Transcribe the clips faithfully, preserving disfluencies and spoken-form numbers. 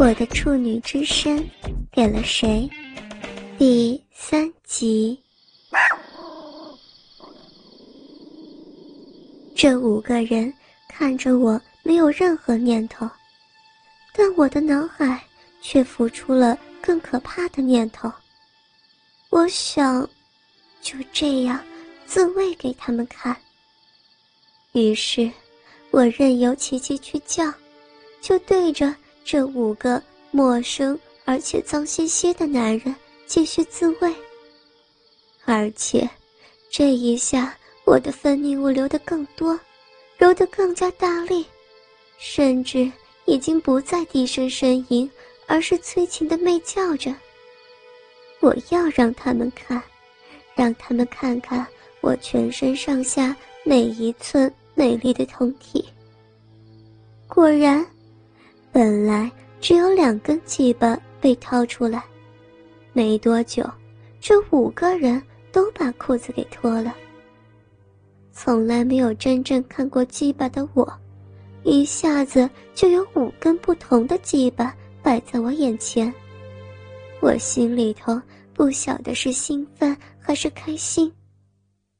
我的处女之身给了谁？第三集。这五个人看着我没有任何念头，但我的脑海却浮出了更可怕的念头。我想就这样自慰给他们看。于是我任由琪琪去叫，就对着这五个陌生而且脏兮兮的男人继续自慰。而且这一下我的分泌物流得更多，揉得更加大力，甚至已经不再低声呻吟，而是催情的媚叫着。我要让他们看，让他们看看我全身上下每一寸美丽的酮体。果然，本来只有两根鸡巴被掏出来，没多久，这五个人都把裤子给脱了。从来没有真正看过鸡巴的我，一下子就有五根不同的鸡巴摆在我眼前。我心里头不晓得是兴奋还是开心，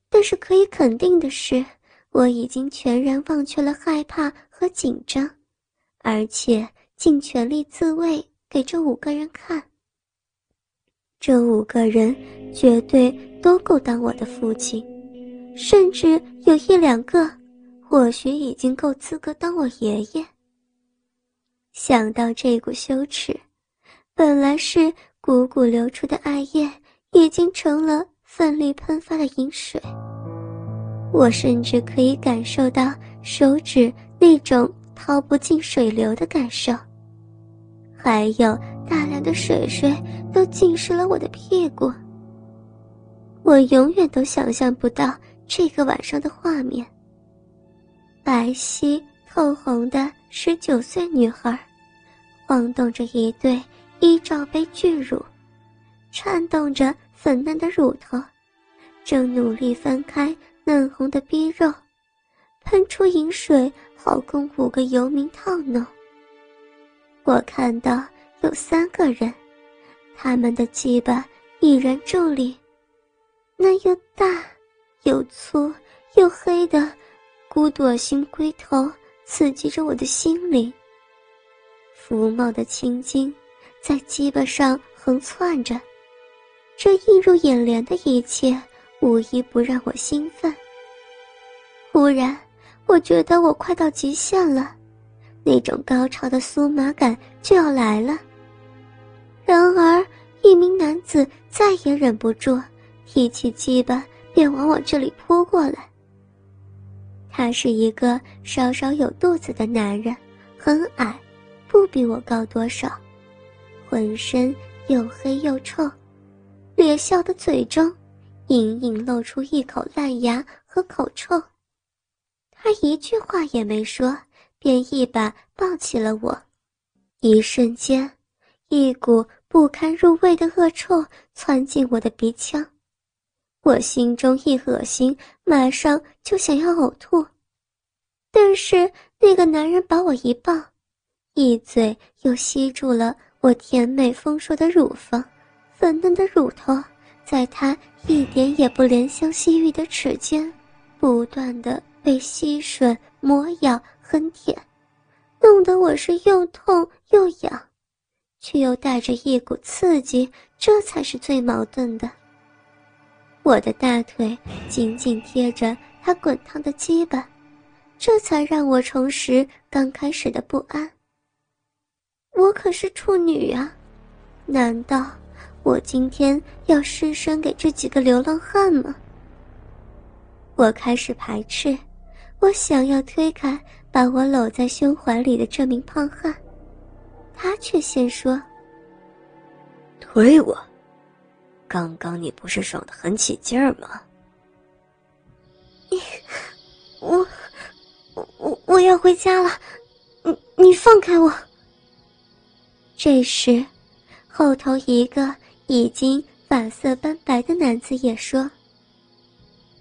但是可以肯定的是，我已经全然忘却了害怕和紧张，而且尽全力自慰给这五个人看。这五个人绝对都够当我的父亲，甚至有一两个或许已经够资格当我爷爷。想到这股羞耻，本来是汩汩流出的爱液已经成了奋力喷发的饮水，我甚至可以感受到手指那种掏不尽水流的感受，还有大量的水水都浸湿了我的屁股。我永远都想象不到这个晚上的画面。白皙透红的十九岁女孩晃动着一对一罩杯巨乳，颤动着粉嫩的乳头，正努力翻开嫩红的逼肉，喷出饮水好供五个游民套弄。我看到有三个人，他们的鸡巴依然伫立，那又大又粗又黑的骨朵形龟头刺激着我的心灵，浮冒的青筋在鸡巴上横窜着，这映入眼帘的一切无一不让我兴奋。忽然我觉得我快到极限了，那种高潮的酥麻感就要来了。然而一名男子再也忍不住，提起鸡巴便往我这里扑过来。他是一个稍稍有肚子的男人，很矮，不比我高多少，浑身又黑又臭，咧笑的嘴中隐隐露出一口烂牙和口臭。他一句话也没说，便一把抱起了我。一瞬间，一股不堪入味的恶臭窜进我的鼻腔，我心中一恶心，马上就想要呕吐。但是那个男人把我一抱，一嘴又吸住了我甜美丰硕的乳房，粉嫩的乳头在他一点也不怜香惜玉的齿间不断地被吸吮、磨咬、狠舔，弄得我是又痛又痒，却又带着一股刺激，这才是最矛盾的。我的大腿紧紧贴着他滚烫的鸡巴，这才让我重拾刚开始的不安。我可是处女啊，难道我今天要失身给这几个流浪汉吗？我开始排斥，我想要推开把我搂在胸怀里的这名胖汉，他却先说：“推我？刚刚你不是爽得很起劲儿吗？”你，我，我我要回家了，你你放开我。这时后头一个已经发色斑白的男子也说：“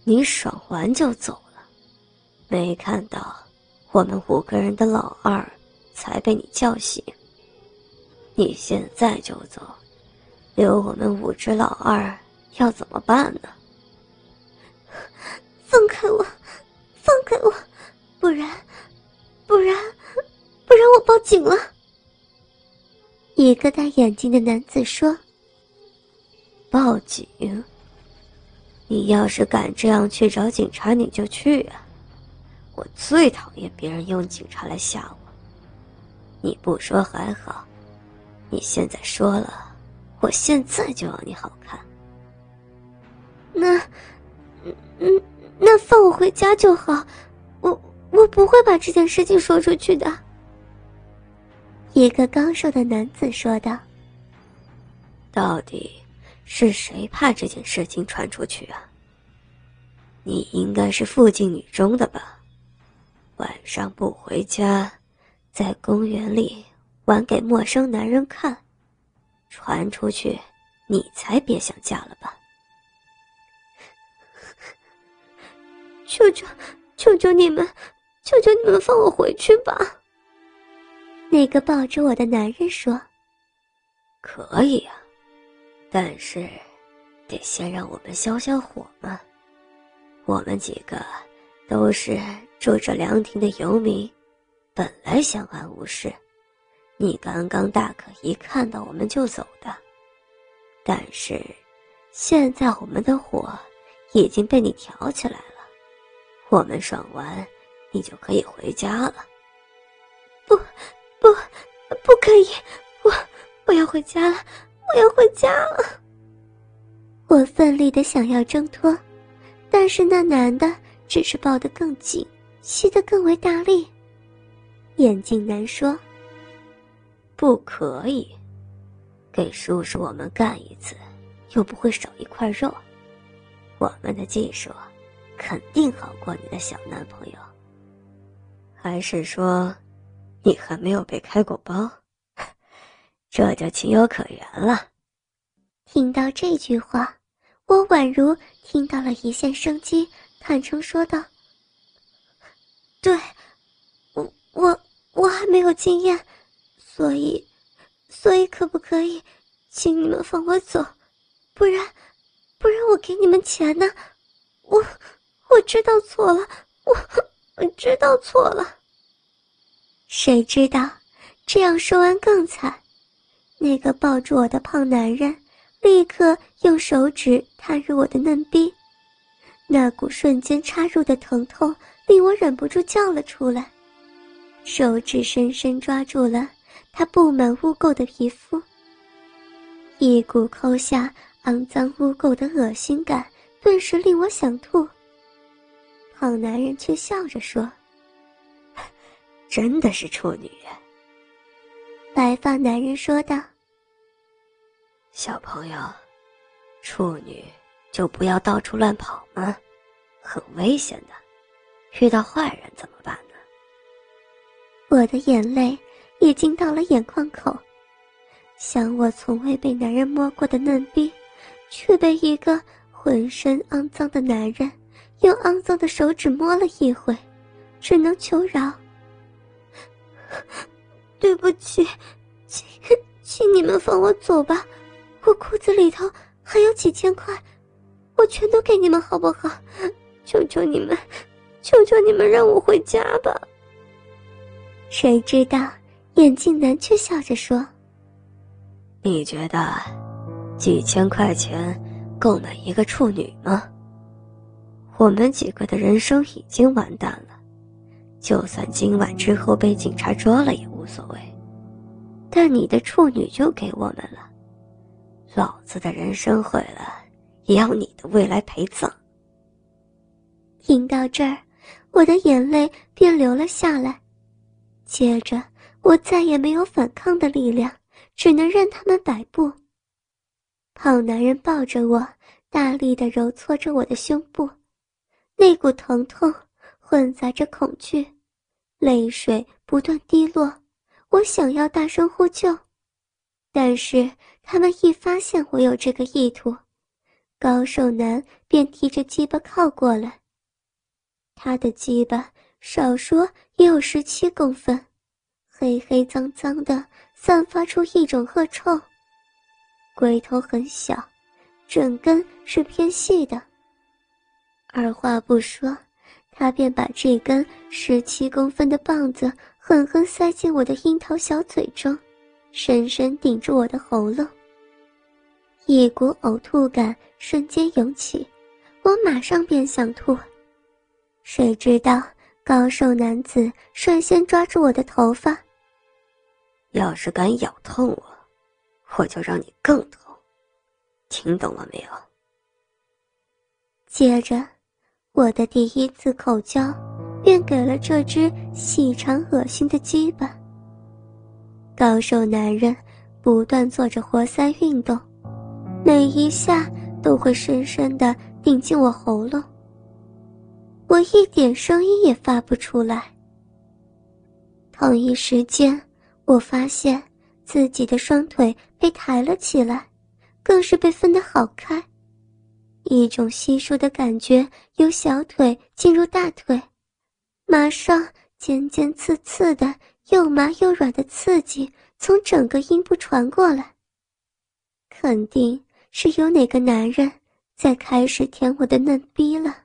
你爽完就走了，没看到我们五个人的老二才被你叫醒。”你现在就走，留我们五只老二要怎么办呢？放开我，放开我，不然，不然，不然我报警了。一个大眼睛的男子说：“报警？你要是敢这样去找警察，你就去啊！我最讨厌别人用警察来吓我。你不说还好，你现在说了，我现在就要你好看。那……嗯，那放我回家就好，我我不会把这件事情说出去的。”一个高瘦的男子说道。“到底是谁怕这件事情传出去啊？你应该是附近女中的吧？晚上不回家，在公园里玩给陌生男人看，传出去你才别想嫁了吧。求求，求求你们，求求你们放我回去吧。”那个抱着我的男人说。“可以啊，但是得先让我们消消火嘛。我们几个都是住着凉亭的游民，本来相安无事，你刚刚大可一看到我们就走的，但是现在我们的火已经被你挑起来了，我们爽完你就可以回家了。”“不不不可以，我我要回家了，我要回家了。”我奋力的想要挣脱，但是那男的只是抱得更紧，吸得更为大力。眼镜男说：“不可以，给叔叔我们干一次，又不会少一块肉。我们的技术肯定好过你的小男朋友。还是说你还没有被开过包？这就情有可原了。”听到这句话，我宛如听到了一线生机，坦诚说道：“对，我我我还没有经验，所以所以可不可以请你们放我走？不然不然我给你们钱呢。我我知道错了，我我知道错了。”谁知道这样说完更惨，那个抱住我的胖男人立刻用手指踏入我的嫩逼，那股瞬间插入的疼痛令我忍不住叫了出来，手指深深抓住了他布满污垢的皮肤，一股抠下肮脏污垢的恶心感顿时令我想吐。胖男人却笑着说：“真的是处女。”白发男人说道：“小朋友，处女就不要到处乱跑嘛，很危险的，遇到坏人怎么办呢？”我的眼泪已经到了眼眶口，想我从未被男人摸过的嫩逼，却被一个浑身肮脏的男人用肮脏的手指摸了一回，只能求饶：“对不起，请请你们放我走吧，我裤子里头还有几千块，我全都给你们好不好？求求你们，求求你们让我回家吧。”谁知道眼镜男却笑着说：“你觉得几千块钱购买一个处女吗？我们几个的人生已经完蛋了，就算今晚之后被警察抓了也无所谓，但你的处女就给我们了，老子的人生毁了，也要你的未来陪葬。”听到这儿，我的眼泪便流了下来，接着我再也没有反抗的力量，只能任他们摆布。胖男人抱着我，大力地揉搓着我的胸部，那股疼痛混杂着恐惧，泪水不断滴落，我想要大声呼救，但是他们一发现我有这个意图，高瘦男便提着鸡巴靠过来，他的鸡巴少说也有十七公分，黑黑脏脏的，散发出一种恶臭。龟头很小，整根是偏细的。二话不说，他便把这根十七公分的棒子狠狠塞进我的樱桃小嘴中，深深顶住我的喉咙。一股呕吐感瞬间涌起，我马上便想吐，谁知道高瘦男子率先抓住我的头发。要是敢咬痛我，我就让你更痛，听懂了没有？接着，我的第一次口交便给了这只细长恶心的鸡巴。高瘦男人不断做着活塞运动，每一下都会深深地顶进我喉咙，我一点声音也发不出来。同一时间，我发现自己的双腿被抬了起来，更是被分得好开，一种稀疏的感觉由小腿进入大腿，马上尖尖刺刺的又麻又软的刺激从整个阴部传过来，肯定是有哪个男人在开始舔我的嫩逼了。